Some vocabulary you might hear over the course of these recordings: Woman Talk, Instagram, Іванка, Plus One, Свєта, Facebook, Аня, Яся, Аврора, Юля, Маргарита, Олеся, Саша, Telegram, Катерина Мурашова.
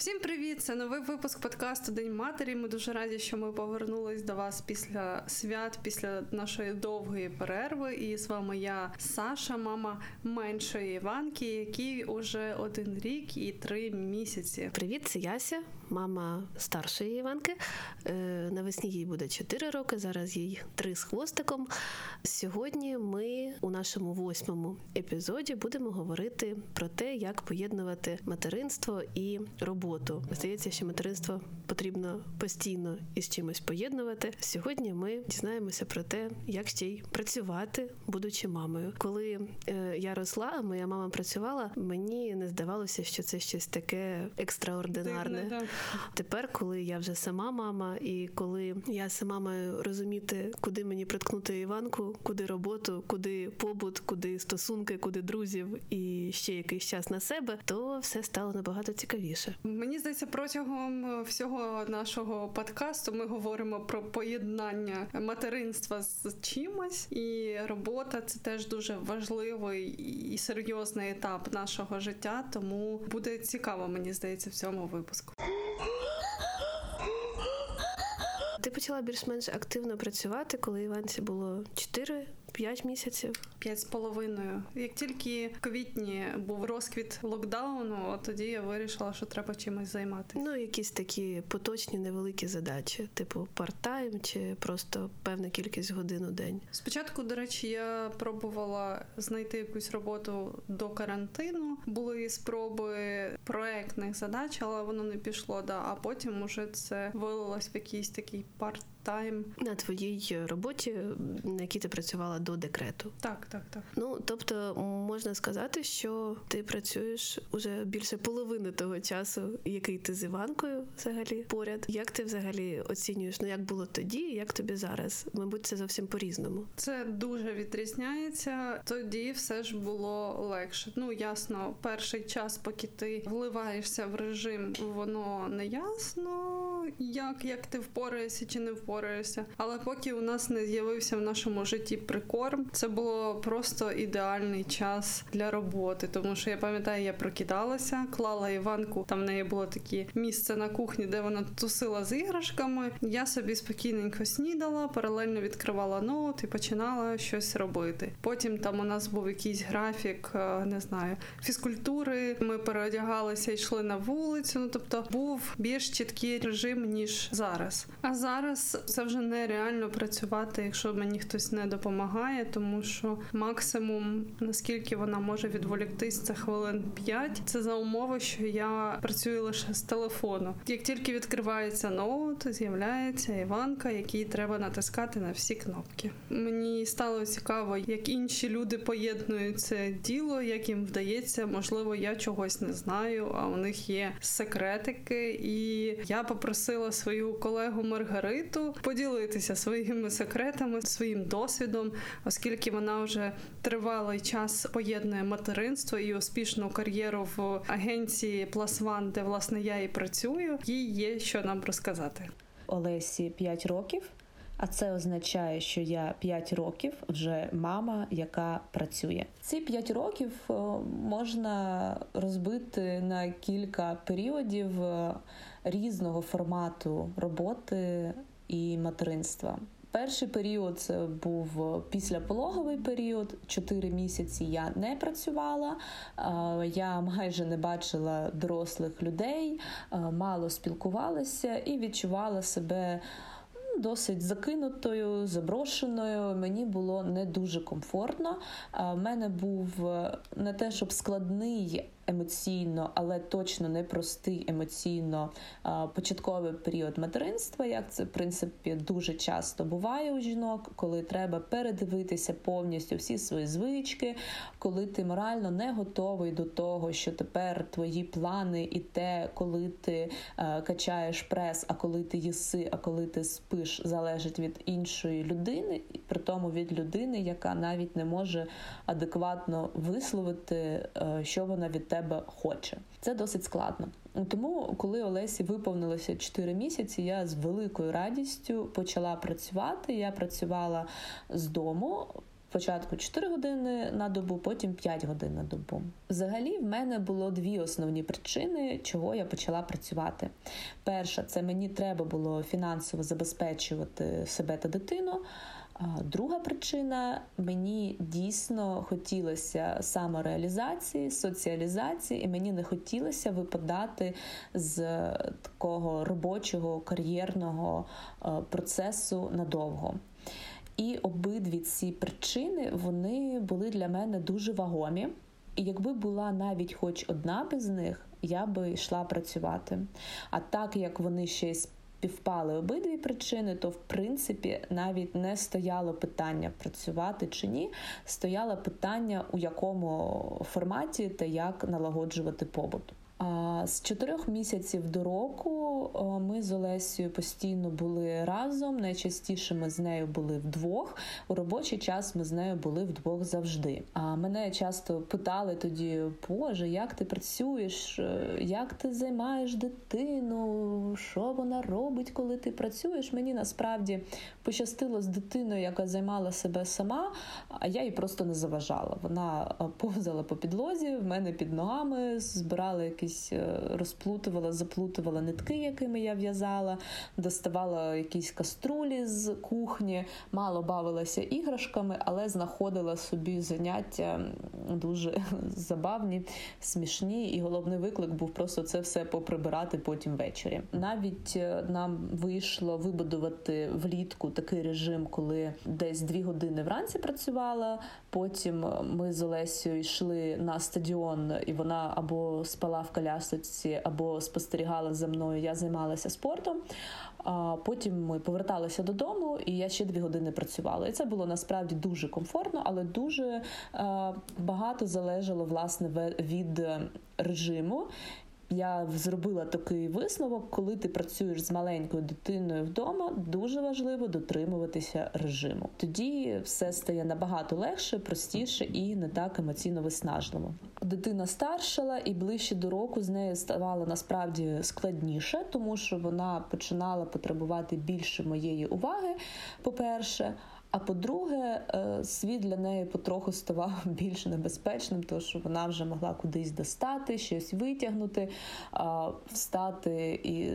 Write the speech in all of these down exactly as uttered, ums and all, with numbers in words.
Всім привіт! Це новий випуск подкасту «День матері». Ми дуже раді, що ми повернулись до вас після свят, після нашої довгої перерви. І з вами я, Саша, мама меншої Іванки, якій уже один рік і три місяці. Привіт, це Яся, мама старшої Іванки. Навесні їй буде чотири роки, зараз їй три з хвостиком. Сьогодні ми у нашому восьмому епізоді будемо говорити про те, як поєднувати материнство і роботу. Здається, що материнство потрібно постійно із чимось поєднувати. Сьогодні ми дізнаємося про те, як ще й працювати, будучи мамою. Коли е, я росла, а моя мама працювала, мені не здавалося, що це щось таке екстраординарне. Дивне, тепер, коли я вже сама мама, і коли я сама маю розуміти, куди мені приткнути Іванку, куди роботу, куди побут, куди стосунки, куди друзів і ще якийсь час на себе, то все стало набагато цікавіше. Мені здається, протягом всього нашого подкасту ми говоримо про поєднання материнства з чимось, і робота – це теж дуже важливий і серйозний етап нашого життя, тому буде цікаво, мені здається, в цьому випуску. Ти почала більш-менш активно працювати, коли Іванці було чотири-п'ять місяців? П'ять з половиною. Як тільки в квітні був розквіт локдауну, тоді я вирішила, що треба чимось займатися. Ну, якісь такі поточні невеликі задачі, типу парт-тайм чи просто певна кількість годин у день. Спочатку, до речі, я пробувала знайти якусь роботу до карантину. Були спроби проєктних задач, але воно не пішло, да. А потім уже це вилилось в якийсь такий парт-тайм. На твоїй роботі, на якій ти працювала до декрету. Так, так, так. Ну, тобто, можна сказати, що ти працюєш уже більше половини того часу, який ти з Іванкою взагалі поряд. Як ти взагалі оцінюєш, ну, як було тоді, як тобі зараз? Мабуть, це зовсім по-різному. Це дуже відрізняється. Тоді все ж було легше. Ну, ясно, перший час, поки ти вливаєшся в режим, воно не ясно, як, як ти впораєшся чи не впораєшся. Але поки у нас не з'явився в нашому житті прикорм, це було просто ідеальний час для роботи. Тому що я пам'ятаю, я прокидалася, клала Іванку, там в неї було таке місце на кухні, де вона тусила з іграшками. Я собі спокійненько снідала, паралельно відкривала ноут і починала щось робити. Потім там у нас був якийсь графік, не знаю, фізкультури, ми переодягалися і йшли на вулицю. Ну, тобто був більш чіткий режим, ніж зараз. А зараз це вже нереально працювати, якщо мені хтось не допомагає, тому що максимум, наскільки вона може відволіктись, це хвилин п'ять. Це за умови, що я працюю лише з телефону. Як тільки відкривається ноут, з'являється Іванка, якій треба натискати на всі кнопки. Мені стало цікаво, як інші люди поєднують це діло, як їм вдається, можливо, я чогось не знаю, а у них є секретики. І я попросила свою колегу Маргариту поділитися своїми секретами, своїм досвідом, оскільки вона вже тривалий час поєднує материнство і успішну кар'єру в агенції Plus One, де, власне, я і працюю, їй є що нам розказати. Олесі п'ять років, а це означає, що я п'ять років вже мама, яка працює. Ці п'ять років можна розбити на кілька періодів різного формату роботи і материнства. Перший період – це був післяпологовий період. Чотири місяці я не працювала, я майже не бачила дорослих людей, мало спілкувалася і відчувала себе досить закинутою, заброшеною. Мені було не дуже комфортно. В мене був не те, щоб складний емоційно, але точно непростий емоційно початковий період материнства, як це, в принципі, дуже часто буває у жінок, коли треба передивитися повністю всі свої звички, коли ти морально не готовий до того, що тепер твої плани і те, коли ти качаєш прес, а коли ти їси, а коли ти спиш, залежить від іншої людини, при тому від людини, яка навіть не може адекватно висловити, що вона від тебе хоче. Це досить складно. Тому, коли Олесі виповнилося чотири місяці, я з великою радістю почала працювати. Я працювала з дому, Спочатку чотири години на добу, потім п'ять годин на добу. Взагалі, в мене було дві основні причини, чого я почала працювати. Перша – це мені треба було фінансово забезпечувати себе та дитину. Друга причина – мені дійсно хотілося самореалізації, соціалізації, і мені не хотілося випадати з такого робочого, кар'єрного процесу надовго. І обидві ці причини, вони були для мене дуже вагомі. І якби була навіть хоч одна з них, я би йшла працювати. А так, як вони ще й співпали обидві причини, то, в принципі, навіть не стояло питання працювати чи ні. Стояло питання, у якому форматі та як налагоджувати побут. З чотирьох місяців до року ми з Олесею постійно були разом, найчастіше ми з нею були вдвох, у робочий час ми з нею були вдвох завжди. А мене часто питали тоді: «Боже, як ти працюєш, як ти займаєш дитину, що вона робить, коли ти працюєш?» Мені насправді пощастило з дитиною, яка займала себе сама, а я їй просто не заважала. Вона повзала по підлозі, в мене під ногами, збирала якісь розплутувала, заплутувала нитки, якими я в'язала, доставала якісь каструлі з кухні, мало бавилася іграшками, але знаходила собі заняття дуже забавні, смішні, і головний виклик був просто це все поприбирати потім ввечері. Навіть нам вийшло вибудувати влітку такий режим, коли десь дві години вранці працювала, потім ми з Олесею йшли на стадіон, і вона або спала в колясочці, або спостерігала за мною, я займалася спортом. А потім ми поверталися додому, і я ще дві години працювала. І це було насправді дуже комфортно, але дуже а, багато залежало, власне, від режиму. Я зробила такий висновок: коли ти працюєш з маленькою дитиною вдома, дуже важливо дотримуватися режиму. Тоді все стає набагато легше, простіше і не так емоційно виснажливо. Дитина старшала, і ближче до року з нею ставало насправді складніше, тому що вона починала потребувати більше моєї уваги, по-перше. А по-друге, світ для неї потроху ставав більш небезпечним, тому що вона вже могла кудись достати, щось витягнути, встати і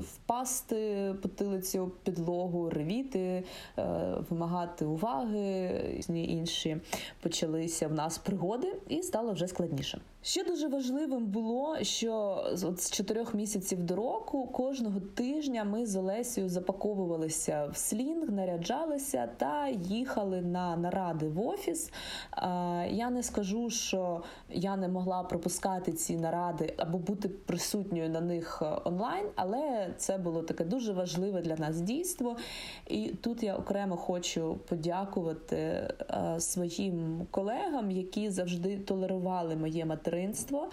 впасти потилицю об підлогу, ревіти, вимагати уваги. І інші почалися в нас пригоди, і стало вже складніше. Ще дуже важливим було, що з чотирьох місяців до року кожного тижня ми з Олесею запаковувалися в слінг, наряджалися та їхали на наради в офіс. Я не скажу, що я не могла пропускати ці наради або бути присутньою на них онлайн, але це було таке дуже важливе для нас дійство. І тут я окремо хочу подякувати своїм колегам, які завжди толерували моє материнство,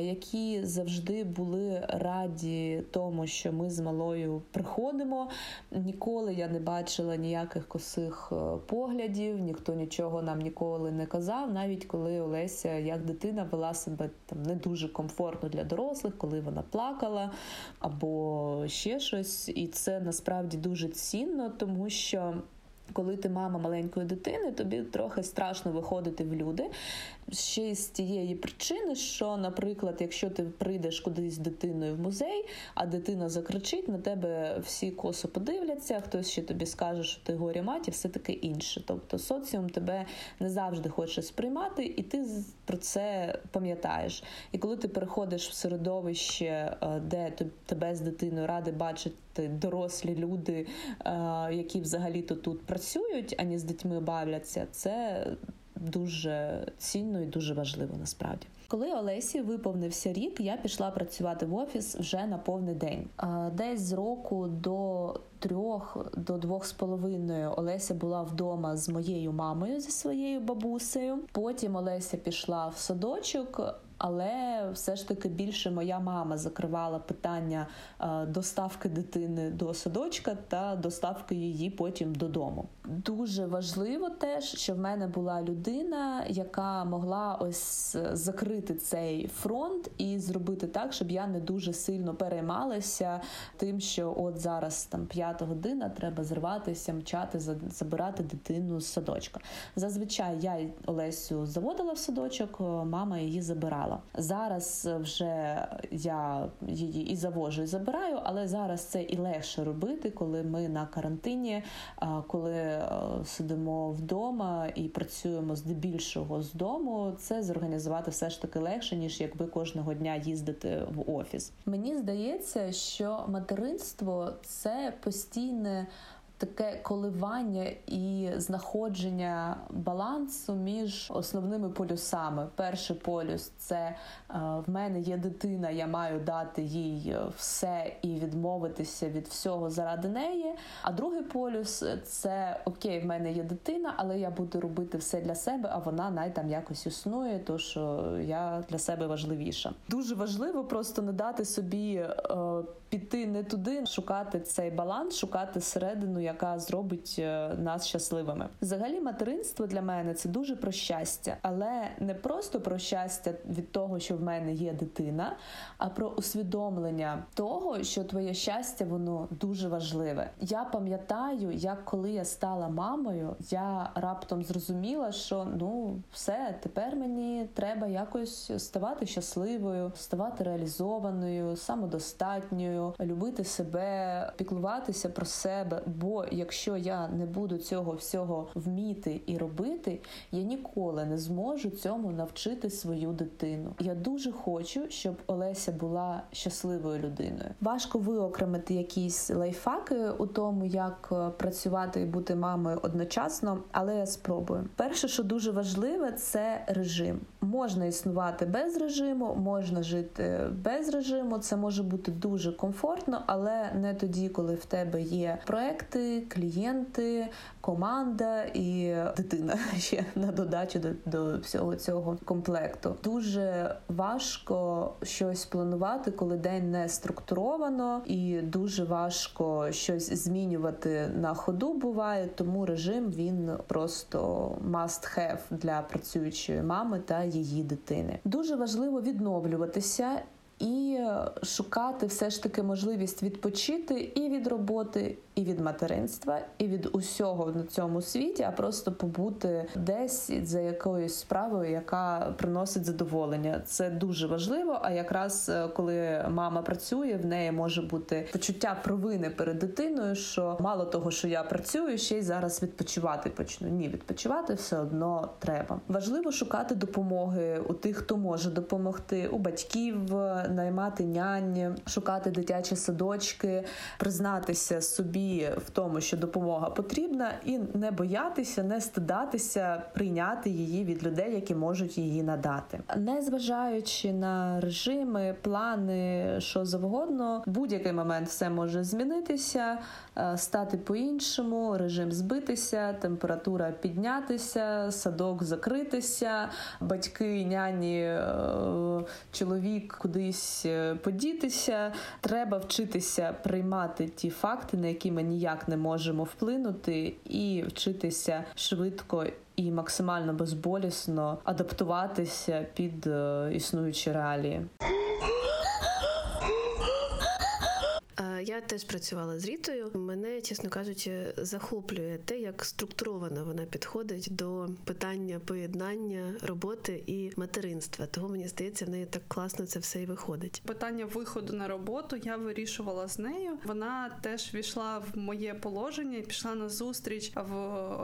які завжди були раді тому, що ми з малою приходимо. Ніколи я не бачила ніяких косів цих поглядів, ніхто нічого нам ніколи не казав, навіть коли Олеся, як дитина, вела себе там не дуже комфортно для дорослих, коли вона плакала або ще щось. І це насправді дуже цінно, тому що коли ти мама маленької дитини, тобі трохи страшно виходити в люди. Ще й з тієї причини, що, наприклад, якщо ти прийдеш кудись з дитиною в музей, а дитина закричить, на тебе всі косо подивляться, хтось ще тобі скаже, що ти горя-мать, і все таке інше. Тобто соціум тебе не завжди хоче сприймати, і ти про це пам'ятаєш. І коли ти переходиш в середовище, де тебе з дитиною ради бачити дорослі люди, які взагалі-то тут працюють, ані з дітьми бавляться, це дуже цінно і дуже важливо насправді. Коли Олесі виповнився рік, я пішла працювати в офіс вже на повний день. Десь з року до трьох, до двох з половиною Олеся була вдома з моєю мамою, зі своєю бабусею. Потім Олеся пішла в садочок, Але все ж таки більше моя мама закривала питання доставки дитини до садочка та доставки її потім додому. Дуже важливо теж, що в мене була людина, яка могла ось закрити цей фронт і зробити так, щоб я не дуже сильно переймалася тим, що от зараз там п'ята година, треба зриватися, мчати, забирати дитину з садочка. Зазвичай я Олесю заводила в садочок, мама її забирала. Зараз вже я її і завожу, і забираю, але зараз це і легше робити, коли ми на карантині, коли сидимо вдома і працюємо здебільшого з дому, це зорганізувати все ж таки легше, ніж якби кожного дня їздити в офіс. Мені здається, що материнство – це постійне таке коливання і знаходження балансу між основними полюсами. Перший полюс – це в мене є дитина, я маю дати їй все і відмовитися від всього заради неї. А другий полюс – це окей, в мене є дитина, але я буду робити все для себе, а вона най там якось існує, тож я для себе важливіша. Дуже важливо просто не дати собі піти не туди, шукати цей баланс, шукати середину, яка зробить нас щасливими. Взагалі материнство для мене – це дуже про щастя. Але не просто про щастя від того, що в мене є дитина, а про усвідомлення того, що твоє щастя, воно дуже важливе. Я пам'ятаю, як коли я стала мамою, я раптом зрозуміла, що ну все, тепер мені треба якось ставати щасливою, ставати реалізованою, самодостатньою, любити себе, піклуватися про себе. Бо якщо я не буду цього всього вміти і робити, я ніколи не зможу цьому навчити свою дитину. Я дуже хочу, щоб Олеся була щасливою людиною. Важко виокремити якісь лайфхаки у тому, як працювати і бути мамою одночасно, але я спробую. Перше, що дуже важливе, це режим. Можна існувати без режиму, можна жити без режиму, це може бути дуже комфортно, але не тоді, коли в тебе є проєкт, клієнти, команда і дитина ще на додачу до, до всього цього комплекту. Дуже важко щось планувати, коли день не структуровано, і дуже важко щось змінювати на ходу буває, тому режим він просто must have для працюючої мами та її дитини. Дуже важливо відновлюватися і шукати все ж таки можливість відпочити і від роботи, і від материнства, і від усього на цьому світі, а просто побути десь за якоюсь справою, яка приносить задоволення. Це дуже важливо, а якраз коли мама працює, в неї може бути почуття провини перед дитиною, що мало того, що я працюю, ще й зараз відпочивати почну. Ні, відпочивати все одно треба. Важливо шукати допомоги у тих, хто може допомогти, у батьків, наймати нянь, шукати дитячі садочки, признатися собі в тому, що допомога потрібна, і не боятися, не стидатися прийняти її від людей, які можуть її надати. Незважаючи на режими, плани, що завгодно, будь-який момент все може змінитися, стати по-іншому, режим збитися, температура піднятися, садок закритися, батьки, няні, чоловік куди подітися, треба вчитися приймати ті факти, на які ми ніяк не можемо вплинути, і вчитися швидко і максимально безболісно адаптуватися під існуючі реалії. Я теж працювала з Рітою. Мене, чесно кажучи, захоплює те, як структуровано вона підходить до питання поєднання роботи і материнства. Того, мені здається, в неї так класно це все і виходить. Питання виходу на роботу я вирішувала з нею. Вона теж ввійшла в моє положення і пішла на зустріч в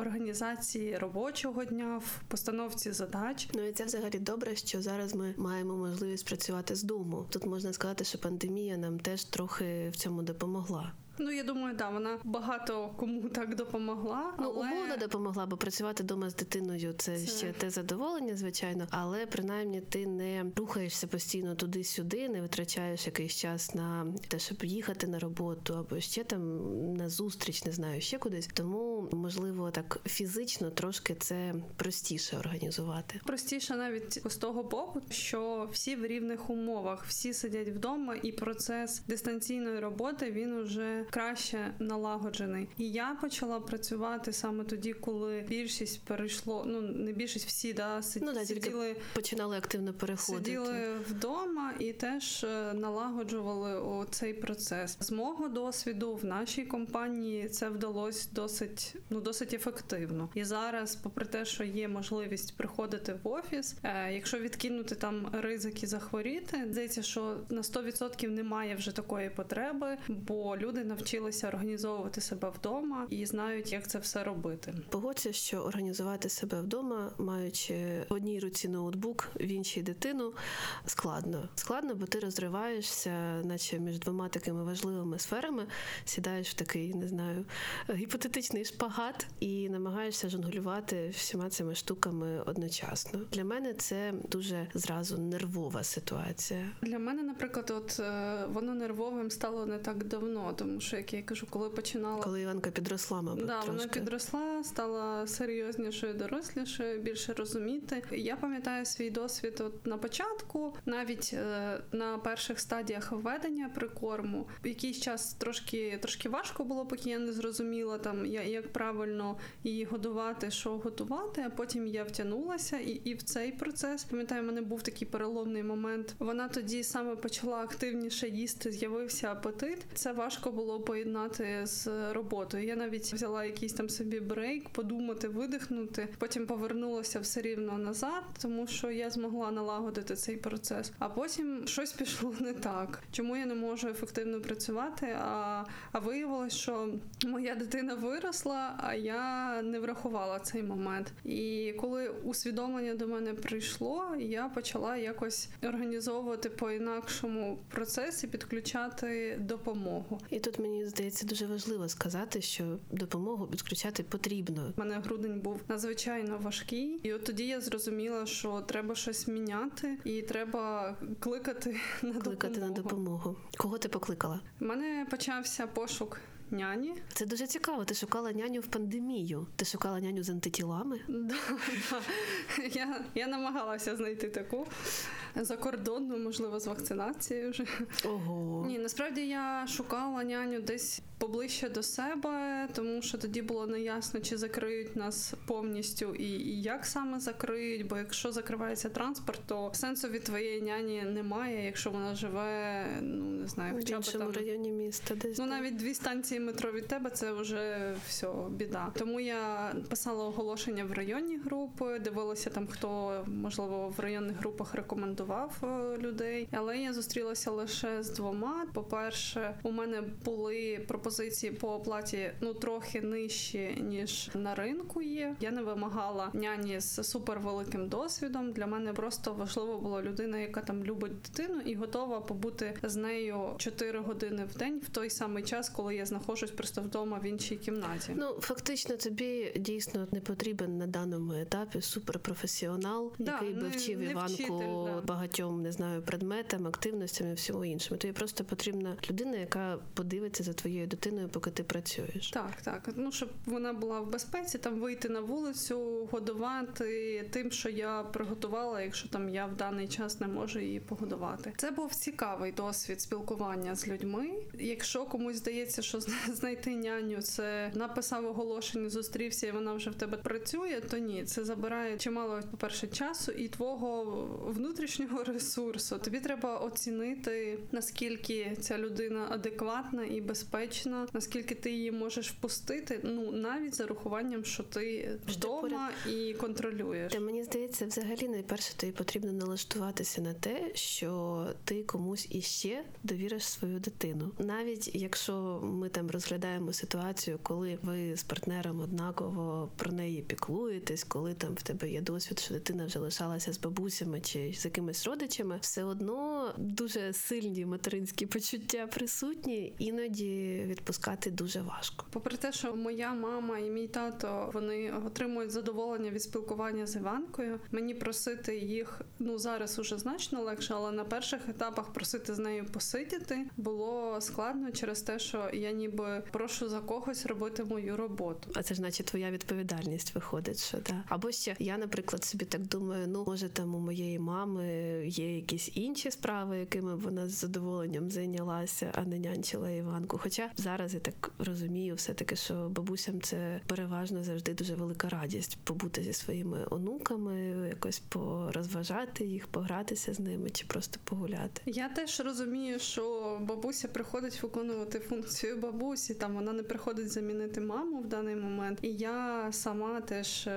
організації робочого дня, в постановці задач. Ну і це взагалі добре, що зараз ми маємо можливість працювати з дому. Тут можна сказати, що пандемія нам теж трохи в цьому допомогла. Ну, я думаю, да, вона багато кому так допомогла. Але... Ну, умовно допомогла, бо працювати вдома з дитиною – це, це ще те задоволення, звичайно. Але, принаймні, ти не рухаєшся постійно туди-сюди, не витрачаєш якийсь час на те, щоб їхати на роботу, або ще там на зустріч, не знаю, ще кудись. Тому, можливо, так фізично трошки це простіше організувати. Простіше навіть з того боку, що всі в рівних умовах, всі сидять вдома, і процес дистанційної роботи, він уже краще налагоджений. І я почала працювати саме тоді, коли більшість перейшло, ну, не більшість, всі, да, сид... ну, да, сиділи, починали активно переходити. Сиділи вдома і теж налагоджували цей процес. З мого досвіду в нашій компанії це вдалося досить, ну, досить ефективно. І зараз, попри те, що є можливість приходити в офіс, е, якщо відкинути там ризики захворіти, здається, що на сто відсотків немає вже такої потреби, бо люди навчилися організовувати себе вдома і знають, як це все робити. Погодься, що організувати себе вдома, маючи в одній руці ноутбук, в іншій дитину, складно. Складно, бо ти розриваєшся, наче між двома такими важливими сферами, сідаєш в такий, не знаю, гіпотетичний шпагат і намагаєшся жонглювати всіма цими штуками одночасно. Для мене це дуже зразу нервова ситуація. Для мене, наприклад, от воно нервовим стало не так давно, тому що, як я кажу, коли починала... Коли Іванка підросла, мабуть, да, трошки. Вона підросла, стала серйознішою, дорослішою, більше розуміти. Я пам'ятаю свій досвід от на початку, навіть е, на перших стадіях введення прикорму. Якийсь час трошки, трошки важко було, поки я не зрозуміла, там, я, як правильно її годувати, що готувати, а потім я втягнулася і, і в цей процес. Пам'ятаю, в мене був такий переломний момент. Вона тоді саме почала активніше їсти, з'явився апетит. Це важко було поєднати з роботою. Я навіть взяла якийсь там собі брейк, подумати, видихнути. Потім повернулася все рівно назад, тому що я змогла налагодити цей процес. А потім щось пішло не так. Чому я не можу ефективно працювати? А, а виявилось, що моя дитина виросла, а я не врахувала цей момент. І коли усвідомлення до мене прийшло, я почала якось організовувати по-інакшому процес і підключати допомогу. І тут мені здається дуже важливо сказати, що допомогу підключати потрібно. У мене грудень був надзвичайно важкий, і от тоді я зрозуміла, що треба щось міняти, і треба кликати на кликати допомогу. на допомогу. Кого ти покликала? У мене почався пошук няні. Це дуже цікаво. Ти шукала няню в пандемію. Ти шукала няню з антитілами? Да, да. Я, я намагалася знайти таку закордонну, можливо, з вакцинацією вже. Ого. Ні, насправді я шукала няню десь поближче до себе, тому що тоді було неясно, чи закриють нас повністю і, і як саме закриють, бо якщо закривається транспорт, то сенсу від твоєї няні немає, якщо вона живе, ну, не знаю, хоча б там... В іншому районі міста десь. Ну, навіть дві станції метро від тебе, це вже все, біда. Тому я писала оголошення в районні групи, дивилася там, хто, можливо, в районних групах рекомендував людей. Але я зустрілася лише з двома. По-перше, у мене були пропозиції по оплаті, ну, трохи нижчі, ніж на ринку є. Я не вимагала няні з супервеликим досвідом. Для мене просто важливо була людина, яка там любить дитину і готова побути з нею чотири години в день в той самий час, коли я знаходжусь просто вдома в іншій кімнаті. Ну, фактично, тобі дійсно не потрібен на даному етапі суперпрофесіонал, да, який би вчив не, не Іванку вчитель, да. багатьом, не знаю, предметам, активностям і всього іншого. Тобі просто потрібна людина, яка подивиться за твоєю дитиною, поки ти працюєш. Так, так. Ну, щоб вона була в безпеці, там вийти на вулицю, годувати тим, що я приготувала, якщо там я в даний час не можу її погодувати. Це був цікавий досвід спілкування з людьми. Якщо комусь здається, що знайти няню, це написав оголошення, зустрівся і вона вже в тебе працює, то ні, це забирає чимало, по-перше, часу і твого внутрішнього ресурсу. Тобі треба оцінити, наскільки ця людина адекватна і безпечна, наскільки ти її можеш впустити, ну, навіть за рахуванням, що ти вдома і контролюєш. Та мені здається, взагалі, найперше, тобі потрібно налаштуватися на те, що ти комусь іще довіриш свою дитину. Навіть якщо ми там розглядаємо ситуацію, коли ви з партнером однаково про неї піклуєтесь, коли там в тебе є досвід, що дитина вже лишалася з бабусями чи з якимись якимись родичами, все одно дуже сильні материнські почуття присутні, іноді відпускати дуже важко. Попри те, що моя мама і мій тато, вони отримують задоволення від спілкування з Іванкою, мені просити їх, ну зараз уже значно легше, але на перших етапах просити з нею посидіти було складно через те, що я ніби прошу за когось робити мою роботу. А це ж наче твоя відповідальність виходить, що так. Да. Або ще, я, наприклад, собі так думаю, ну, може там у моєї мами є якісь інші справи, якими вона з задоволенням зайнялася, а не нянчила Іванку. Хоча зараз я так розумію все-таки, що бабусям це переважно завжди дуже велика радість побути зі своїми онуками, якось порозважати їх, погратися з ними чи просто погуляти. Я теж розумію, що бабуся приходить виконувати функцію бабусі, там вона не приходить замінити маму в даний момент. І я сама теж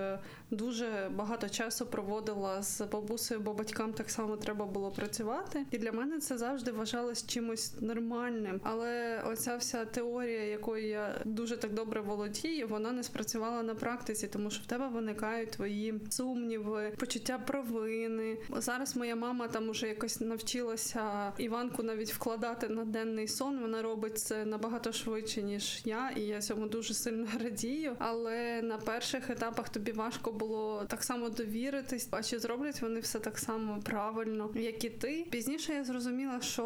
дуже багато часу проводила з бабусею, бо батькам так само треба було працювати. І для мене це завжди вважалось чимось нормальним. Але оця вся теорія, якою я дуже так добре володію, вона не спрацювала на практиці, тому що в тебе виникають твої сумніви, почуття провини. Зараз моя мама там уже якось навчилася Іванку навіть вкладати на денний сон. Вона робить це набагато швидше, ніж я, і я цьому дуже сильно радію. Але на перших етапах тобі важко було так само довіритись, а чи зроблять вони все так само правильно, як і ти. Пізніше я зрозуміла, що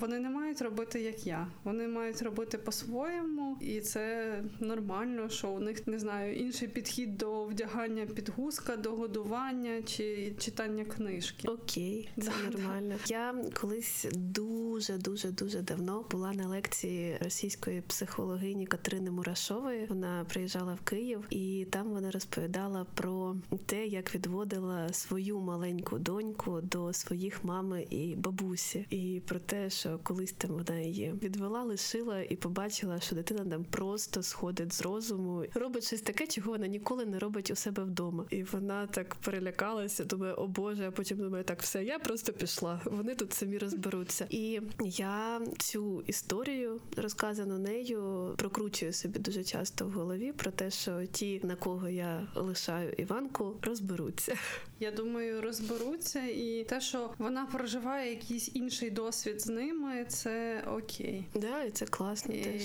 вони не мають робити, як я. Вони мають робити по-своєму, і це нормально, що у них, не знаю, інший підхід до вдягання підгузка, до годування чи читання книжки. Окей, це да, нормально. Да. Я колись дуже-дуже-дуже давно була на лекції російської психологині Катерини Мурашової. Вона приїжджала в Київ, і там вона розповідала про те, як відводила свою маленьку доньку до своїх мами і бабусі. І про те, що колись там вона її відвела, лишила і побачила, що дитина там просто сходить з розуму, робить щось таке, чого вона ніколи не робить у себе вдома. І вона так перелякалася, думає, о Боже, а потім думає, так, все, я просто пішла, вони тут самі розберуться. І я цю історію, розказану нею, прокручую собі дуже часто в голові, про те, що ті, на кого я лишаю Іванку, розберуться. Я думаю, розберуться, і те, що вона проживає якийсь інший досвід з ними, це окей. Да, і це класно і... теж,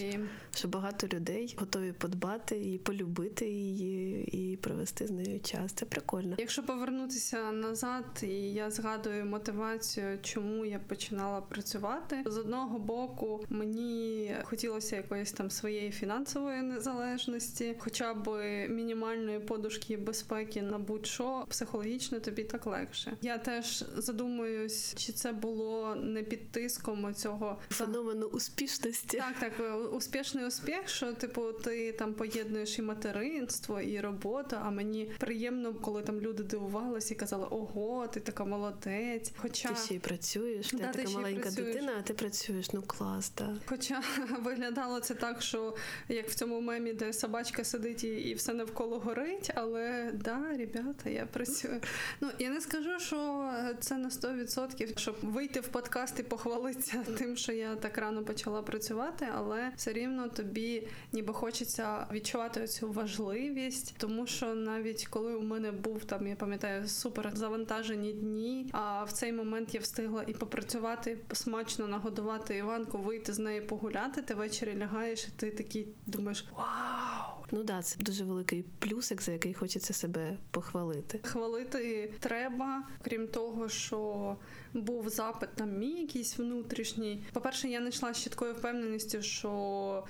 що багато людей готові подбати і полюбити її, і провести з нею час. Це прикольно. Якщо повернутися назад, і я згадую мотивацію, чому я починала працювати. З одного боку, мені хотілося якоїсь там своєї фінансової незалежності, хоча б мінімальної подушки безпеки на будь-що, психологічно тобі так легше. Я теж задумуюсь, чи це було не під тиском цього феномену успішності. Так, так, успішний успіх, що типу ти там поєднуєш і материнство, і роботу, а мені приємно, коли там люди дивувалися і казали, ого, ти така молодець. Хоча... Ти ще й працюєш, ти да, така ти маленька працюєш. Дитина, а ти працюєш, ну клас, так. Хоча виглядало це так, що як в цьому мемі, де собачка сидить і, і все навколо горить, але да, ребята, я працюю. Ну, я не скажу, що це на сто відсотків, щоб вийти в подкаст і похвалитися тим, що я так рано почала працювати, але все рівно тобі ніби хочеться відчувати цю важливість, тому що навіть коли у мене був там, я пам'ятаю, супер завантажені дні, а в цей момент я встигла і попрацювати, смачно нагодувати Іванку, вийти з нею погуляти, ти ввечері лягаєш і ти такий думаєш, вау! Ну да, це дуже великий плюсик, за який хочеться себе похвалити. Хвалити треба, крім того, що був запит там мій якийсь внутрішній. По-перше, я не йшла з чіткою впевненістю, що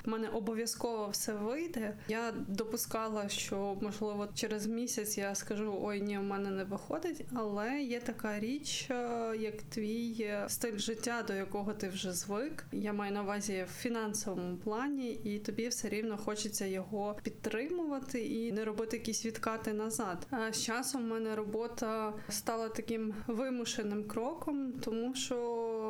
в мене обов'язково все вийде. Я допускала, що, можливо, через місяць я скажу, ой, ні, в мене не виходить, але є така річ, як твій стиль життя, до якого ти вже звик. Я маю на увазі в фінансовому плані, і тобі все рівно хочеться його підтримувати і не робити якісь відкати назад. А з часом в мене робота стала таким вимушеним кроком, тому що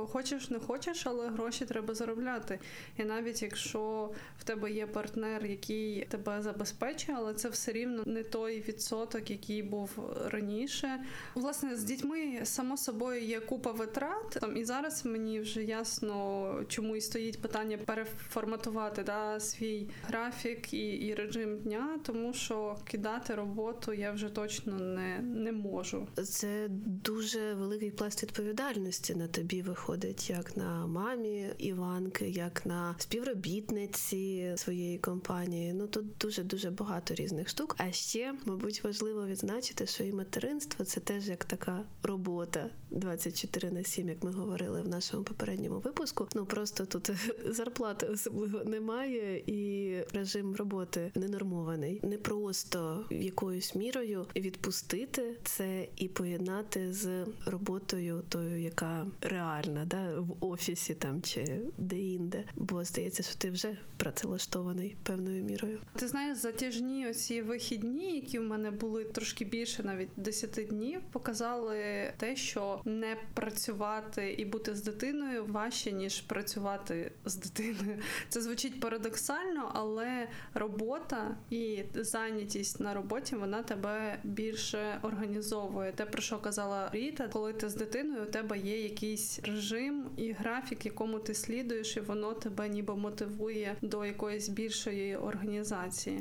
хочеш не хочеш, але гроші треба заробляти. І навіть якщо в тебе є партнер, який тебе забезпечує, але це все рівно не той відсоток, який був раніше. Власне, з дітьми, само собою, є купа витрат. Там, і зараз мені вже ясно, чому і стоїть питання переформатувати да, свій графік і, і режим дня, тому що кидати роботу я вже точно не, не можу. Це дуже великий пласт відповідальності на тобі виходить, як на мамі Іванки, як на співробітниці своєї компанії. Ну, тут дуже-дуже багато різних штук. А ще, мабуть, важливо відзначити, що і материнство – це теж як така робота двадцять чотири на сім, як ми говорили в нашому попередньому випуску. Ну, просто тут зарплати особливо немає і режим роботи ненормований. Не просто якоюсь мірою відпустити це і поєднати з роботою тою, яка реальна, да, в офісі там чи де-інде. Бо здається, що ти вже працевлаштований певною мірою. Ти знаєш, затяжні оці вихідні, які в мене були трошки більше навіть десять днів, показали те, що не працювати і бути з дитиною важче, ніж працювати з дитиною. Це звучить парадоксально, але робота і зайнятість на роботі, вона тебе більше організовує. Те, про що казала Ріта, коли ти з дитиною, у тебе є якийсь режим і графік, якому ти слідуєш, і воно тебе ніби мотивує до якоїсь більшої організації.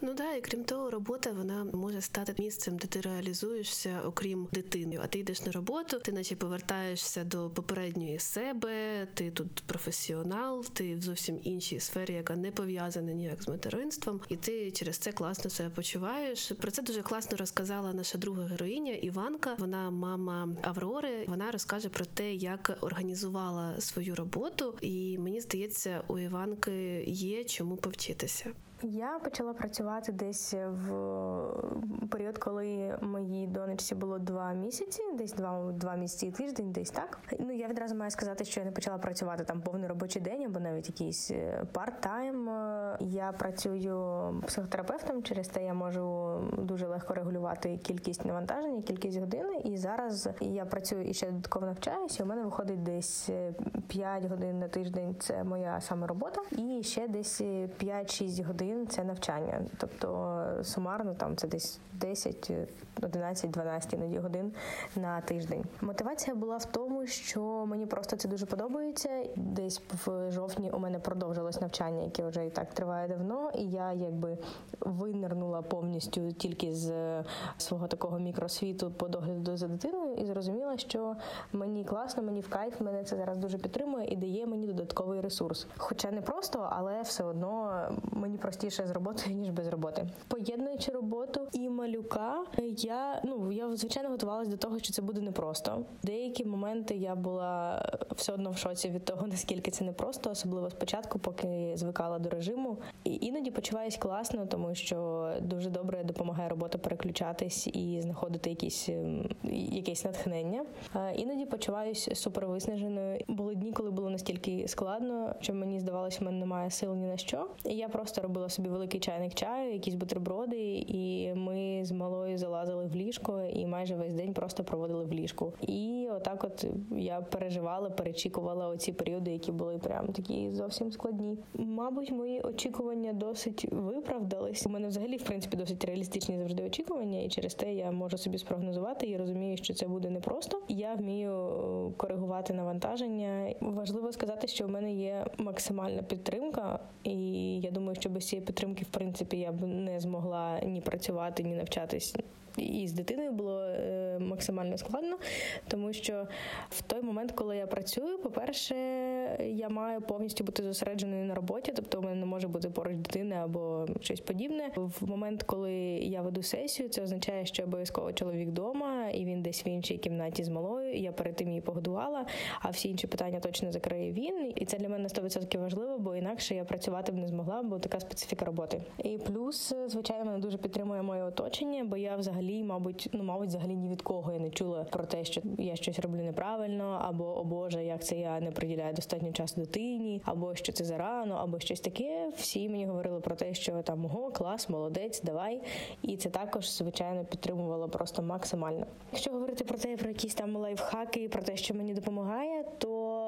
Ну да, і крім того, робота, вона може стати місцем, де ти реалізуєшся, окрім дитини. А ти йдеш на роботу, ти наче повертаєшся до попередньої себе, ти тут професіонал, ти в зовсім іншій сфері, яка не пов'язана ніяк з материнством, і ти через це класно себе почуваєш. Про це дуже класно розказала наша друга героїня Іванка, вона мама Аврори, вона розкаже про те, як організувала свою роботу, і мені здається, у Іванки є чому повчитися. Я почала працювати десь в період, коли моїй донечці було два місяці, десь два, два місяці і тиждень, десь так. Ну, я відразу маю сказати, що я не почала працювати там повний робочий день або навіть якийсь парт-тайм. Я працюю психотерапевтом, через те я можу дуже легко регулювати кількість навантажень, кількість годин. І зараз я працюю і ще додатково навчаюся, у мене виходить десь п'ять годин на тиждень – це моя саме робота, і ще десь п'ять-шість годин це навчання. Тобто сумарно там це десь десять, одинадцять, дванадцять іноді годин на тиждень. Мотивація була в тому, що мені просто це дуже подобається. Десь в жовтні у мене продовжилось навчання, яке вже і так триває давно, і я якби винирнула повністю тільки з свого такого мікросвіту по догляду за дитиною і зрозуміла, що мені класно, мені в кайф, мене це зараз дуже підтримує і дає мені додатковий ресурс. Хоча не просто, але все одно мені простіше з роботою, ніж без роботи. Поєднуючи роботу і малюка, я, ну, я, звичайно, готувалась до того, що це буде непросто. Деякі моменти я була все одно в шоці від того, наскільки це непросто, особливо спочатку, поки звикала до режиму. І іноді почуваюсь класно, тому що дуже добре допомагає робота переключатись і знаходити якісь, якесь натхнення. Іноді почуваюсь супервиснаженою. Були дні, коли було настільки складно, що мені здавалося, в мене немає сил ні на що. І я просто робила собі великий чайник чаю, якісь бутерброди, і ми з малою залазили в ліжко, і майже весь день просто проводили в ліжку. І отак от я переживала, перечікувала оці періоди, які були прям такі зовсім складні. Мабуть, мої очікування досить виправдались. У мене взагалі, в принципі, досить реалістичні завжди очікування, і через те я можу собі спрогнозувати і розумію, що це буде непросто. Я вмію коригувати навантаження. Важливо сказати, що в мене є максимальна підтримка, і я думаю, що без цієї підтримки, в принципі, я б не змогла ні працювати, ні навчатись. І з дитиною було е, максимально складно, тому що в той момент, коли я працюю, по-перше, я маю повністю бути зосередженою на роботі, тобто у мене не може бути поруч дитини або щось подібне. В момент, коли я веду сесію, це означає, що обов'язково чоловік вдома, і він десь в іншій кімнаті з малою, я перед тим її погодувала, а всі інші питання точно закриє він. І це для мене сто відсотків важливо, бо інакше я працювати б не змогла, бо така специфіка роботи. І плюс, звичайно, мене дуже підтримує моє оточення, бо я взагалі Мабуть, ну, мабуть, взагалі ні від кого я не чула про те, що я щось роблю неправильно, або, о Боже, як це я не приділяю достатньо часу дитині, або що це зарано, або щось таке. Всі мені говорили про те, що там, ого, клас, молодець, давай. І це також, звичайно, підтримувало просто максимально. Якщо говорити про те, про якісь там лайфхаки, про те, що мені допомагає, то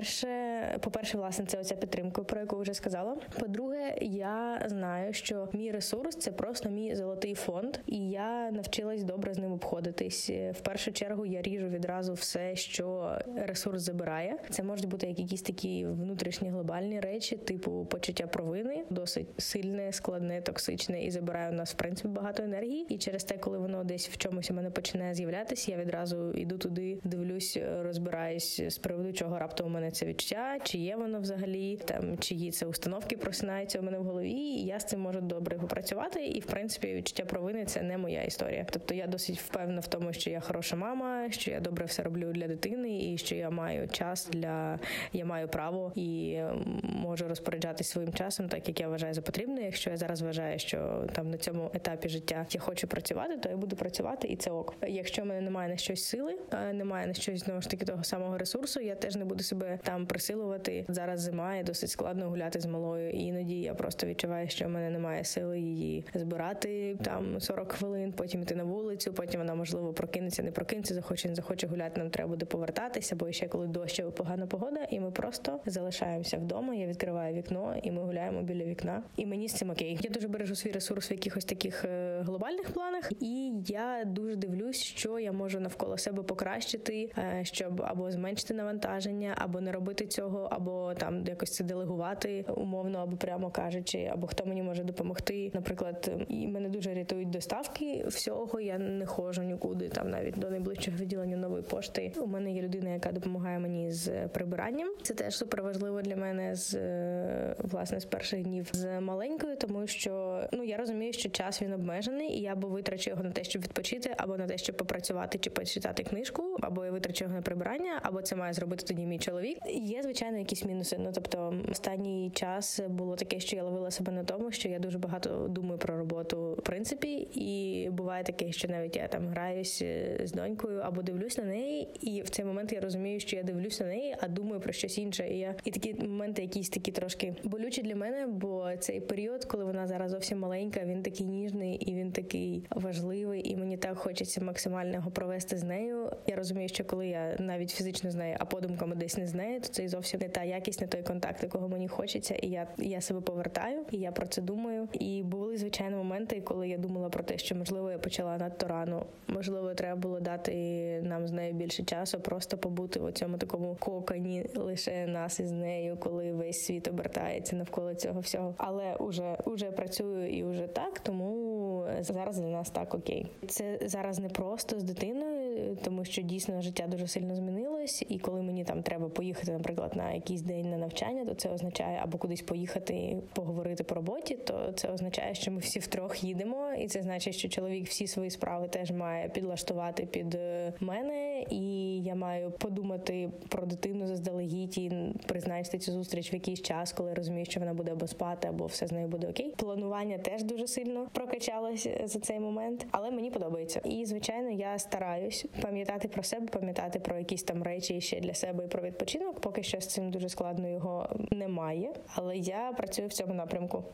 По-перше, по-перше, власне, це оця підтримка, про яку вже сказала. По-друге, я знаю, що мій ресурс – це просто мій золотий фонд, і я навчилась добре з ним обходитись. В першу чергу я ріжу відразу все, що ресурс забирає. Це можуть бути якісь такі внутрішні глобальні речі, типу почуття провини, досить сильне, складне, токсичне, і забирає у нас, в принципі, багато енергії. І через те, коли воно десь в чомусь у мене починає з'являтися, я відразу йду туди, дивлюсь, розбираюсь з приводу чого раптом у мене це відчуття, чи є воно взагалі, там, чиї це установки просинаються у мене в голові, і я з цим можу добре попрацювати, і, в принципі, відчуття провини – це не моя історія. Тобто я досить впевнена в тому, що я хороша мама, що я добре все роблю для дитини, і що я маю час для... я маю право і можу розпоряджатись своїм часом так, як я вважаю за потрібне. Якщо я зараз вважаю, що там на цьому етапі життя я хочу працювати, то я буду працювати, і це ок. Якщо в мене немає на щось сили, немає на щось, знову ж таки, того самого ресурсу, я теж не буду себе там присилувати. Зараз зима, і досить складно гуляти з малою, і іноді я просто відчуваю, що в мене немає сили її збирати там сорок хвилин, потім йти на вулицю, потім вона, можливо, прокинеться, не прокинеться, захоче, не захоче гуляти, нам треба буде повертатися, бо ще коли дощ, погана погода, і ми просто залишаємося вдома, я відкриваю вікно, і ми гуляємо біля вікна, і мені з цим окей. Я дуже бережу свій ресурс в якихось таких глобальних планах, і я дуже дивлюсь, що я можу навколо себе покращити, щоб або зменшити навантаження, або не робити цього, або там якось це делегувати умовно, або прямо кажучи, або хто мені може допомогти. Наприклад, і мене дуже рятують доставки всього, я не ходжу нікуди, там навіть до найближчого відділення нової пошти. У мене є людина, яка допомагає мені з прибиранням. Це теж супер важливо для мене з, власне, з перших днів з маленькою, тому що, ну, я розумію, що час він обмежений, і я або витрачу його на те, щоб відпочити, або на те, щоб попрацювати чи почитати книжку, або я витрачу його на прибирання, або це має зробити тоді мій чоловік. Є, звичайно, якісь мінуси. Ну, тобто, останній час було таке, що я ловила себе на тому, що я дуже багато думаю про роботу, в принципі, і буває таке, що навіть я там граюсь з донькою або дивлюсь на неї, і в цей момент я розумію, що я дивлюсь на неї, а думаю про щось інше. І я і такі моменти якісь такі трошки болючі для мене, бо цей період, коли вона зараз зовсім маленька, він такий ніжний і він такий важливий, і мені так хочеться максимально його провести з нею. Я розумію, що коли я навіть фізично з нею, а подумками десь не з нею, то це зовсім не та якість, не той контакт, якого мені хочеться, і я, я себе повертаю, і я про це думаю. І були, звичайно, моменти, коли я думала про те, що, можливо, я почала надто рано, можливо, треба було дати нам з нею більше часу, просто побути в цьому такому коконі лише нас із нею, коли весь світ обертається навколо цього всього. Але уже, уже працюю і уже так, тому зараз для нас так окей. Це зараз не просто з дитиною, тому що дійсно життя дуже сильно змінилось, і коли мені там треба поїхати, наприклад, на якийсь день на навчання, то це означає, або кудись поїхати, поговорити по роботі, то це означає, що ми всі втрьох їдемо, і це значить, що чоловік всі свої справи теж має підлаштувати під мене, і я маю подумати про дитину заздалегідь і призначити цю зустріч в якийсь час, коли розумію, що вона буде або спати, або все з нею буде окей. Планування теж дуже сильно прокачалось за цей момент, але мені подобається. І, звичайно, я стараюсь пам'ятати про себе, пам'ятати про якісь там речі ще для себе і про відпочинок. Поки що з цим дуже складно, його немає, але я працюю в цьому напрямку.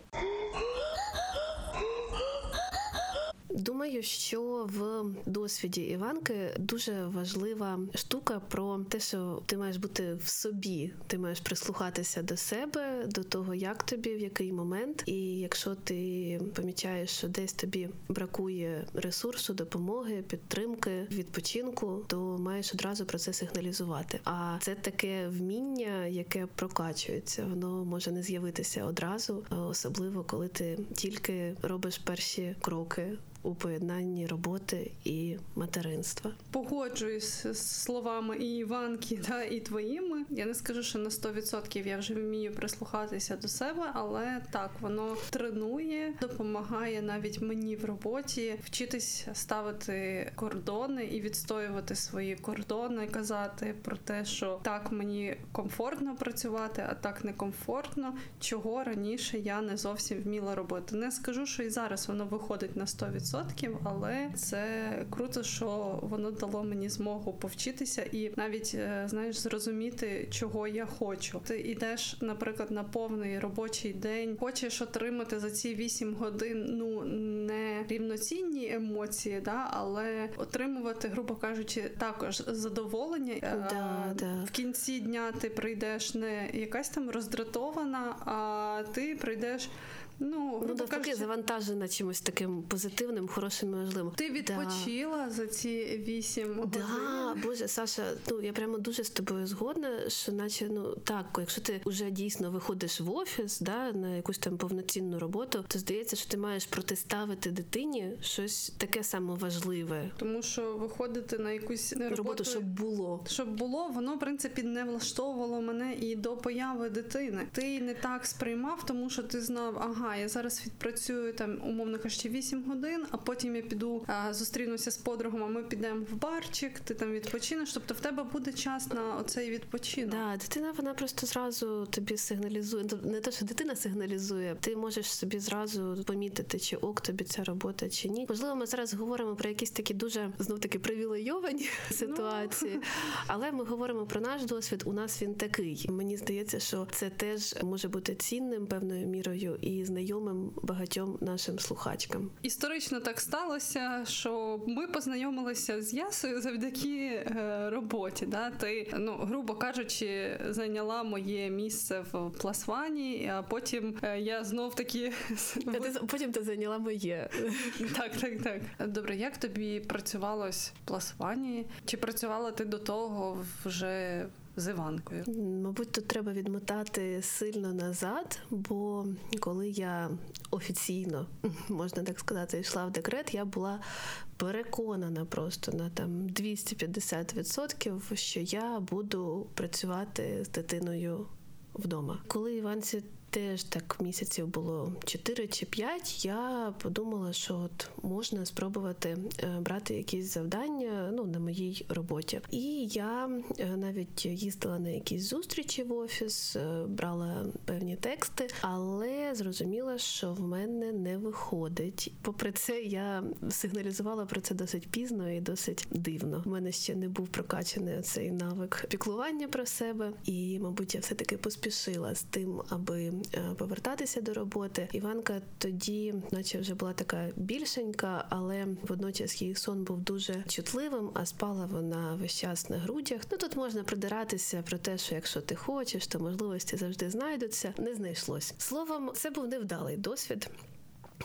Думаю, що в досвіді Іванки дуже важлива штука про те, що ти маєш бути в собі, ти маєш прислухатися до себе, до того, як тобі, в який момент. І якщо ти помічаєш, що десь тобі бракує ресурсу, допомоги, підтримки, відпочинку, то маєш одразу про це сигналізувати. А це таке вміння, яке прокачується, воно може не з'явитися одразу, особливо коли ти тільки робиш перші кроки у поєднанні роботи і материнства. Погоджуюсь з словами і Іванки, да, і твоїми. Я не скажу, що на сто відсотків я вже вмію прислухатися до себе, але так, воно тренує, допомагає навіть мені в роботі вчитись ставити кордони і відстоювати свої кордони, казати про те, що так мені комфортно працювати, а так некомфортно, чого раніше я не зовсім вміла робити. Не скажу, що і зараз воно виходить на сто відсотків, сто відсотків, але це круто, що воно дало мені змогу повчитися і навіть, знаєш, зрозуміти, чого я хочу. Ти йдеш, наприклад, на повний робочий день, хочеш отримати за ці вісім годин, ну, не рівноцінні емоції, да, але отримувати, грубо кажучи, також задоволення. Да, да. В кінці дня ти прийдеш не якась там роздратована, а ти прийдеш, ну, ну навпаки, кажучи, завантажена чимось таким позитивним, хорошим і важливим. Ти відпочила да. за ці вісім да. годин. Так, Боже, Саша, ну, я прямо дуже з тобою згодна, що наче, ну, так, якщо ти вже дійсно виходиш в офіс, да, на якусь там повноцінну роботу, то здається, що ти маєш протиставити дитині щось таке саме важливе. Тому що виходити на якусь роботу, роботу щоб було. Щоб було, воно, в принципі, не влаштовувало мене і до появи дитини. Ти не так сприймав, тому що ти знав, ага, я зараз відпрацюю там, умовно кажучи, вісім годин, а потім я піду, а, зустрінуся з подругом, а ми підемо в барчик, ти там відпочинеш, тобто в тебе буде час на оцей відпочинок. Да, дитина, вона просто зразу тобі сигналізує, не те, що дитина сигналізує, ти можеш собі зразу помітити, чи ок тобі ця робота, чи ні. Можливо, ми зараз говоримо про якісь такі дуже, знов-таки, привілейовані ситуації, ну. але ми говоримо про наш досвід, у нас він такий. Мені здається, що це теж може бути цінним певною мірою і знайомим багатьом нашим слухачкам. Історично так сталося, що ми познайомилися з Ясою завдяки е, роботі. Да? Ти, ну, грубо кажучи, зайняла моє місце в Plus One, а потім е, я знов-таки... Потім ти зайняла моє. Так, так, так. Добре, як тобі працювалось в Plus One? Чи працювала ти до того вже... з Іванкою? Мабуть, тут треба відмотати сильно назад, бо коли я офіційно, можна так сказати, йшла в декрет, я була переконана просто на там двісті п'ятдесят відсотків, що я буду працювати з дитиною вдома. Коли Іванці теж так місяців було чотири чи п'ять, я подумала, що от можна спробувати брати якісь завдання, ну, на моїй роботі. І я навіть їздила на якісь зустрічі в офіс, брала певні тексти, але зрозуміла, що в мене не виходить. Попри це, я сигналізувала про це досить пізно і досить дивно. У мене ще не був прокачаний цей навик піклування про себе, і, мабуть, я все-таки поспішила з тим, аби повертатися до роботи. Іванка тоді, наче вже була така більшенька, але водночас її сон був дуже чутливим, а спала вона весь час на грудях. Ну, тут можна придиратися про те, що якщо ти хочеш, то можливості завжди знайдуться. Не знайшлось. Словом, це був невдалий досвід.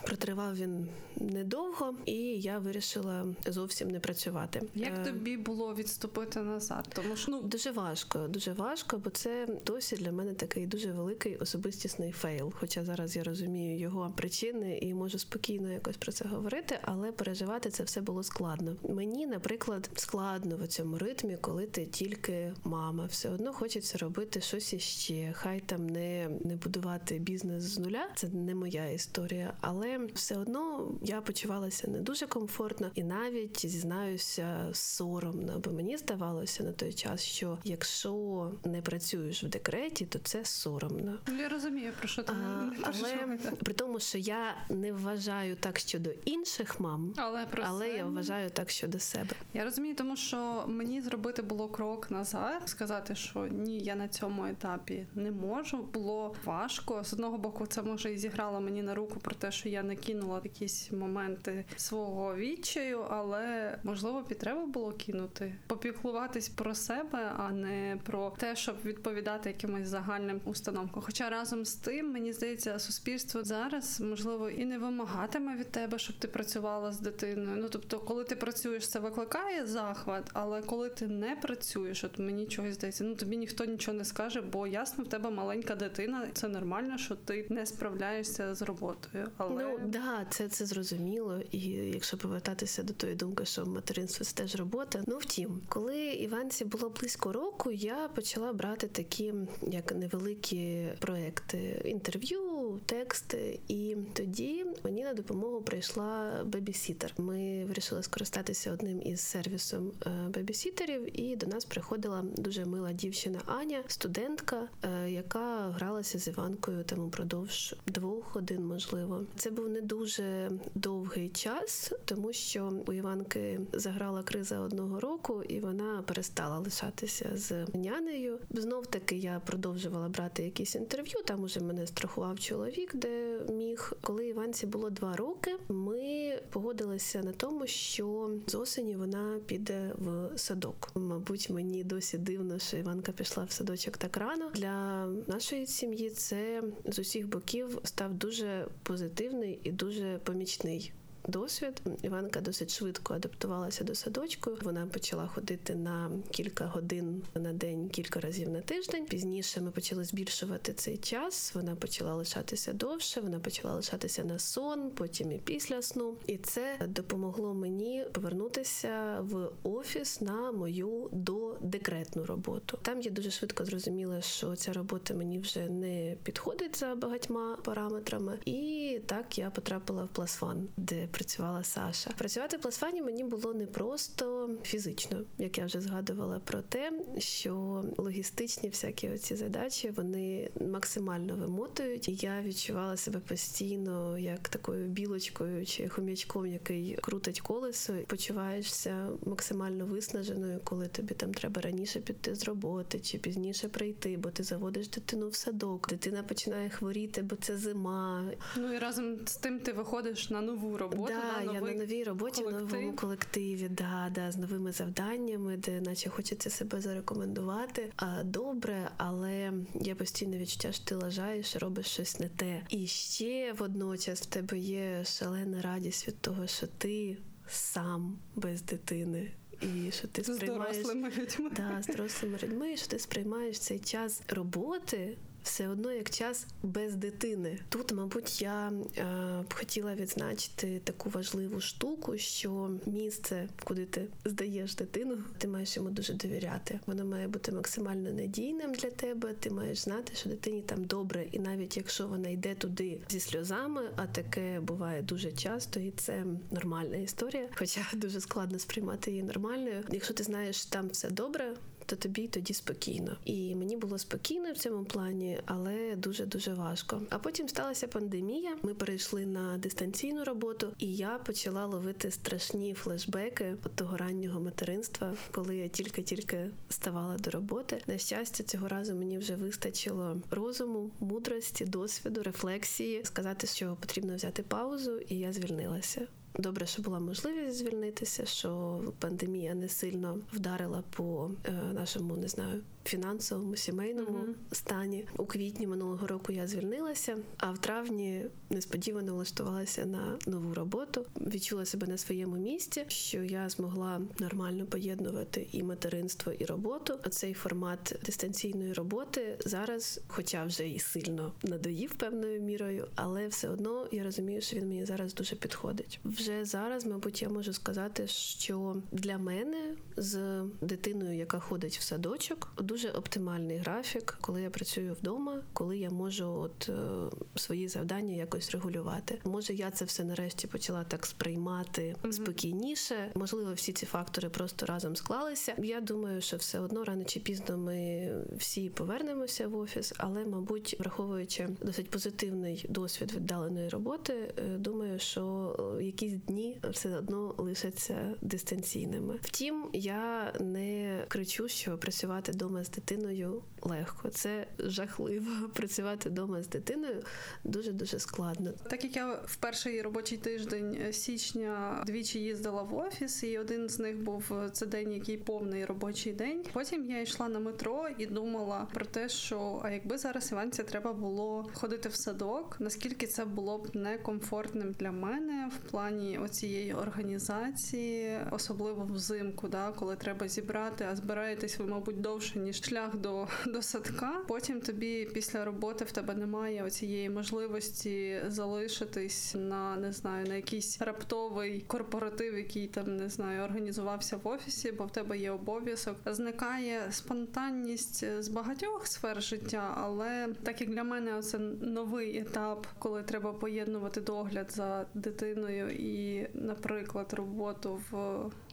Протривав він недовго, і я вирішила зовсім не працювати. Як тобі було відступити назад? Тому що, ну, дуже важко, дуже важко, бо це досі для мене такий дуже великий особистісний фейл. Хоча зараз я розумію його причини і можу спокійно якось про це говорити, але переживати це все було складно. Мені, наприклад, складно в цьому ритмі, коли ти тільки мама. Все одно хочеться робити щось іще. Хай там не, не будувати бізнес з нуля, це не моя історія, але Але все одно я почувалася не дуже комфортно і навіть, зізнаюся, соромно. Бо мені здавалося на той час, що якщо не працюєш в декреті, то це соромно. Я розумію, про що ти не Але при тому, що я не вважаю так щодо інших мам, але, про але я вважаю так щодо себе. Я розумію, тому що мені зробити було крок назад, сказати, що ні, я на цьому етапі не можу, було важко. З одного боку, це, може, і зіграло мені на руку про те, що я не кинула якісь моменти свого відчаю, але, можливо, б і треба було кинути. Попіклуватись про себе, а не про те, щоб відповідати якимось загальним установкам. Хоча разом з тим, мені здається, суспільство зараз, можливо, і не вимагатиме від тебе, щоб ти працювала з дитиною. Ну, тобто, коли ти працюєш, це викликає захват, але коли ти не працюєш, от мені чогось здається, ну, тобі ніхто нічого не скаже, бо, ясно, в тебе маленька дитина, це нормально, що ти не справляєшся з роботою. Але... Ну, да, це, це зрозуміло. І якщо повертатися до тої думки, що материнство – це теж робота. Ну, втім, коли Іванці було близько року, я почала брати такі, як невеликі проекти, інтерв'ю, мову, текст, і тоді мені на допомогу прийшла бебісітер. Ми вирішили скористатися одним із сервісом бебісітерів, і до нас приходила дуже мила дівчина Аня, студентка, яка гралася з Іванкою там упродовж двох годин, можливо. Це був не дуже довгий час, тому що у Іванки заграла криза одного року, і вона перестала лишатися з нянею. Знов-таки я продовжувала брати якісь інтерв'ю, там уже мене страхував чоловік, де міг. Коли Іванці було два роки, ми погодилися на тому, що з осені вона піде в садок. Мабуть, мені досі дивно, що Іванка пішла в садочок так рано. Для нашої сім'ї це з усіх боків став дуже позитивний і дуже помічний досвід. Іванка досить швидко адаптувалася до садочку. Вона почала ходити на кілька годин на день, кілька разів на тиждень. Пізніше ми почали збільшувати цей час. Вона почала лишатися довше, вона почала лишатися на сон, потім і після сну. І це допомогло мені повернутися в офіс на мою додекретну роботу. Там я дуже швидко зрозуміла, що ця робота мені вже не підходить за багатьма параметрами. І так я потрапила в Plus One, де працювала Саша. Працювати в Plus One мені було не просто фізично, як я вже згадувала про те, що логістичні всякі оці задачі, вони максимально вимотують. Я відчувала себе постійно як такою білочкою чи хом'ячком, який крутить колесо. Почуваєшся максимально виснаженою, коли тобі там треба раніше піти з роботи чи пізніше прийти, бо ти заводиш дитину в садок. Дитина починає хворіти, бо це зима. Ну і разом з тим ти виходиш на нову роботу. Роботу, да, на я на новій роботі, колектив. В новому колективі, да, да, з новими завданнями, де наче хочеться себе зарекомендувати. А, добре, але я постійно відчуття, що ти лажаєш, робиш щось не те. І ще водночас в тебе є шалена радість від того, що ти сам без дитини. І що ти сприймаєш... З дорослими людьми. Да, з дорослими людьми, що ти сприймаєш цей час роботи все одно як час без дитини. Тут, мабуть, я е, б хотіла відзначити таку важливу штуку, що місце, куди ти здаєш дитину, ти маєш йому дуже довіряти. Воно має бути максимально надійним для тебе, ти маєш знати, що дитині там добре. І навіть якщо вона йде туди зі сльозами, а таке буває дуже часто, і це нормальна історія, хоча дуже складно сприймати її нормальною. Якщо ти знаєш, там все добре, то тобі тоді спокійно. І мені було спокійно в цьому плані, але дуже-дуже важко. А потім сталася пандемія, ми перейшли на дистанційну роботу, і я почала ловити страшні флешбеки від того раннього материнства, коли я тільки-тільки ставала до роботи. На щастя, цього разу мені вже вистачило розуму, мудрості, досвіду, рефлексії, сказати, що потрібно взяти паузу, і я звільнилася. Добре, що була можливість звільнитися, що пандемія не сильно вдарила по е, нашому, не знаю, фінансовому, сімейному mm-hmm. стані. У квітні минулого року я звільнилася, а в травні несподівано влаштувалася на нову роботу. Відчула себе на своєму місці, що я змогла нормально поєднувати і материнство, і роботу. А цей формат дистанційної роботи зараз, хоча вже і сильно надоїв певною мірою, але все одно я розумію, що він мені зараз дуже підходить. Вже зараз, мабуть, я можу сказати, що для мене з дитиною, яка ходить в садочок, дуже оптимальний графік, коли я працюю вдома, коли я можу от е, свої завдання якось регулювати. Може, я це все нарешті почала так сприймати mm-hmm. спокійніше. Можливо, всі ці фактори просто разом склалися. Я думаю, що все одно рано чи пізно ми всі повернемося в офіс, але, мабуть, враховуючи досить позитивний досвід віддаленої роботи, е, думаю, що які якісь дні все одно лишаться дистанційними. Втім, я не кричу, що працювати вдома з дитиною легко. Це жахливо. Працювати вдома з дитиною дуже-дуже складно. Так як я в перший робочий тиждень січня двічі їздила в офіс, і один з них був це день, який повний робочий день. Потім я йшла на метро і думала про те, що а якби зараз Іванці треба було ходити в садок, наскільки це було б некомфортним для мене в плані оцієї організації, особливо взимку, да, коли треба зібрати, а збираєтесь ви, мабуть, довше, ніж ніж шлях до, до садка. Потім тобі після роботи в тебе немає оцієї можливості залишитись на, не знаю, на якийсь раптовий корпоратив, який там, не знаю, організувався в офісі, бо в тебе є обов'язок. Зникає спонтанність з багатьох сфер життя, але так як для мене це новий етап, коли треба поєднувати догляд за дитиною і, наприклад, роботу в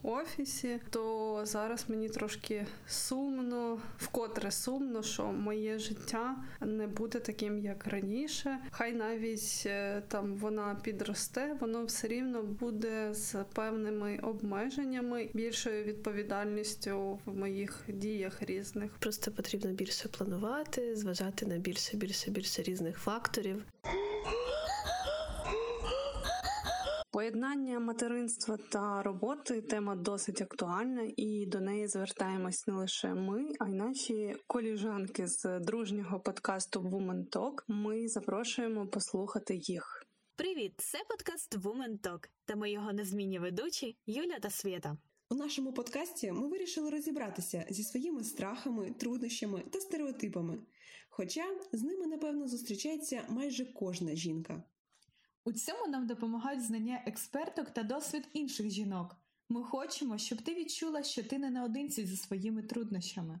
офісі, то зараз мені трошки сумно, вкотре сумно, що моє життя не буде таким, як раніше. Хай навіть там вона підросте, воно все рівно буде з певними обмеженнями, більшою відповідальністю в моїх діях різних. Просто потрібно більше планувати, зважати на більше, більше, більше різних факторів. Поєднання материнства та роботи – тема досить актуальна, і до неї звертаємось не лише ми, а й наші коліжанки з дружнього подкасту Woman Talk. Ми запрошуємо послухати їх. Привіт! Це подкаст Woman Talk, та ми його незмінні ведучі Юля та Свєта. У нашому подкасті ми вирішили розібратися зі своїми страхами, труднощами та стереотипами. Хоча з ними, напевно, зустрічається майже кожна жінка. У цьому нам допомагають знання експерток та досвід інших жінок. Ми хочемо, щоб ти відчула, що ти не наодинці зі своїми труднощами.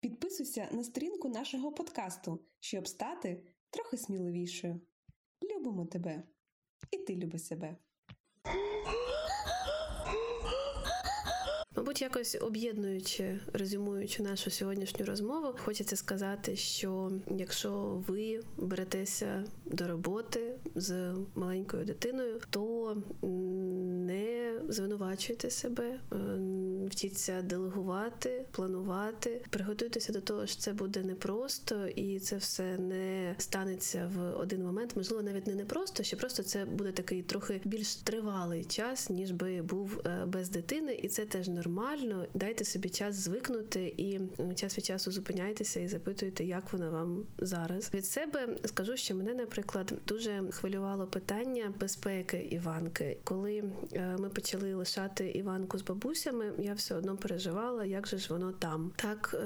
Підписуйся на сторінку нашого подкасту, щоб стати трохи сміливішою. Любимо тебе. І ти люби себе. Мабуть, якось об'єднуючи, резюмуючи нашу сьогоднішню розмову, хочеться сказати, що якщо ви беретеся до роботи з маленькою дитиною, то не звинувачуйте себе, вчіться делегувати, планувати, приготуйтеся до того, що це буде непросто, і це все не станеться в один момент, можливо, навіть не непросто, що просто це буде такий трохи більш тривалий час, ніж би був без дитини, і це теж нормально. Нормально, дайте собі час звикнути і час від часу зупиняйтеся і запитуйте, як вона вам зараз. Від себе скажу, що мене, наприклад, дуже хвилювало питання безпеки Іванки. Коли ми почали лишати Іванку з бабусями, я все одно переживала, як же ж воно там. Так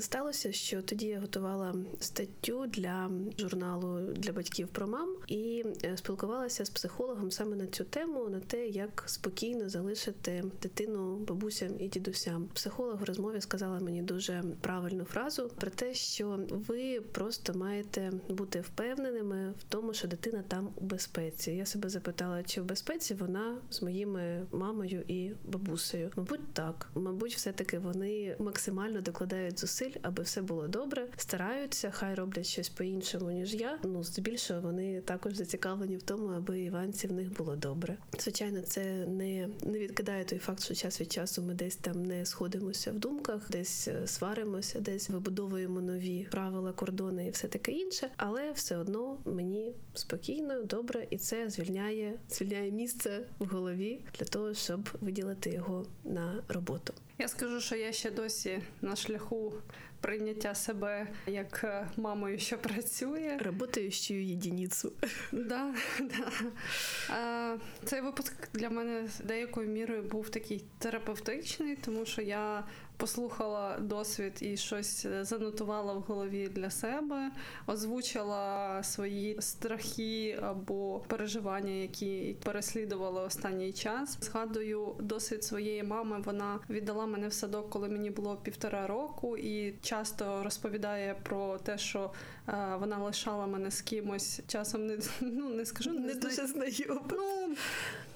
сталося, що тоді я готувала статтю для журналу для батьків про мам і спілкувалася з психологом саме на цю тему, на те, як спокійно залишити дитину бабусі і дідусям. Психолог в розмові сказала мені дуже правильну фразу про те, що ви просто маєте бути впевненими в тому, що дитина там у безпеці. Я себе запитала, чи в безпеці вона з моїми мамою і бабусею. Мабуть, так. Мабуть, все-таки вони максимально докладають зусиль, аби все було добре, стараються, хай роблять щось по-іншому, ніж я. Ну, збільшого вони також зацікавлені в тому, аби Іванці в них було добре. Звичайно, це не, не відкидає той факт, що час від часу ми десь там не сходимося в думках, десь сваримося, десь вибудовуємо нові правила, кордони і все таке інше, але все одно мені спокійно, добре, і це звільняє, звільняє місце в голові для того, щоб виділити його на роботу. Я скажу, що я ще досі на шляху прийняття себе як мамою, що працює. Работаючою єдиницю. Да, да. Цей випуск для мене деякою мірою був такий терапевтичний, тому що я послухала досвід і щось занотувала в голові для себе, озвучила свої страхи або переживання, які переслідували останній час. Згадую досвід своєї мами, вона віддала мене в садок, коли мені було півтора року, і часто розповідає про те, що е, вона лишала мене з кимось, часом не, ну, не скажу, не, не дуже знайомо. Ну,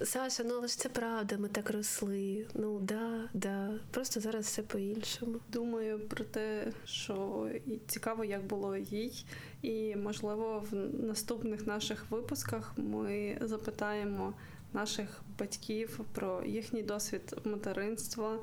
Саша, ну але ж це правда, ми так росли. Ну, да, да. Просто зараз все по-іншому. Думаю про те, що і цікаво, як було їй. І, можливо, в наступних наших випусках ми запитаємо наших батьків про їхній досвід материнства.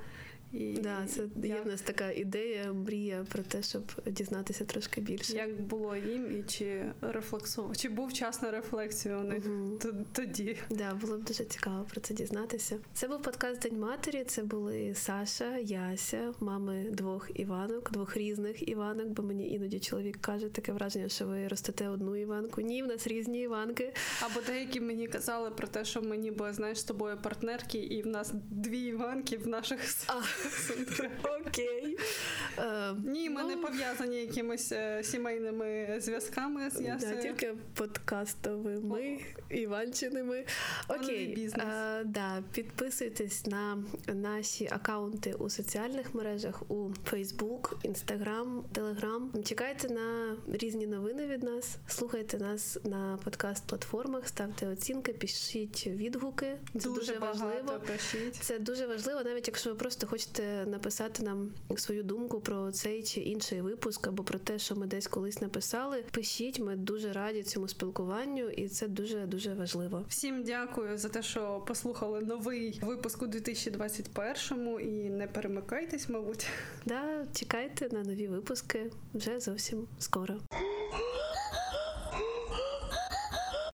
І да, це як... є в нас така ідея, мрія про те, щоб дізнатися трошки більше. Як було їм і чи рефлексував, чи був час на рефлексію у них угу. тоді. Да, було б дуже цікаво про це дізнатися. Це був подкаст «День матері», це були Саша, Яся, мами двох Іванок, двох різних Іванок, бо мені іноді чоловік каже таке враження, що ви ростете одну Іванку. Ні, в нас різні Іванки. Або деякі мені казали про те, що ми ніби, знаєш, з тобою партнерки, і в нас дві Іванки в наших... А. Окей. Ні, ми не пов'язані якимись сімейними зв'язками з Ясею. Тільки подкастовими, іванчиними. Окей. Підписуйтесь на наші акаунти у соціальних мережах, у Facebook, Instagram, Telegram. Чекайте на різні новини від нас, слухайте нас на подкаст-платформах, ставте оцінки, пишіть відгуки. Це дуже, дуже важливо. Пишіть. Це дуже важливо, навіть якщо ви просто хочете написати нам свою думку про цей чи інший випуск, або про те, що ми десь колись написали. Пишіть, ми дуже раді цьому спілкуванню, і це дуже-дуже важливо. Всім дякую за те, що послухали новий випуск у дві тисячі двадцять першому, і не перемикайтесь, мабуть. Да, чекайте на нові випуски вже зовсім скоро.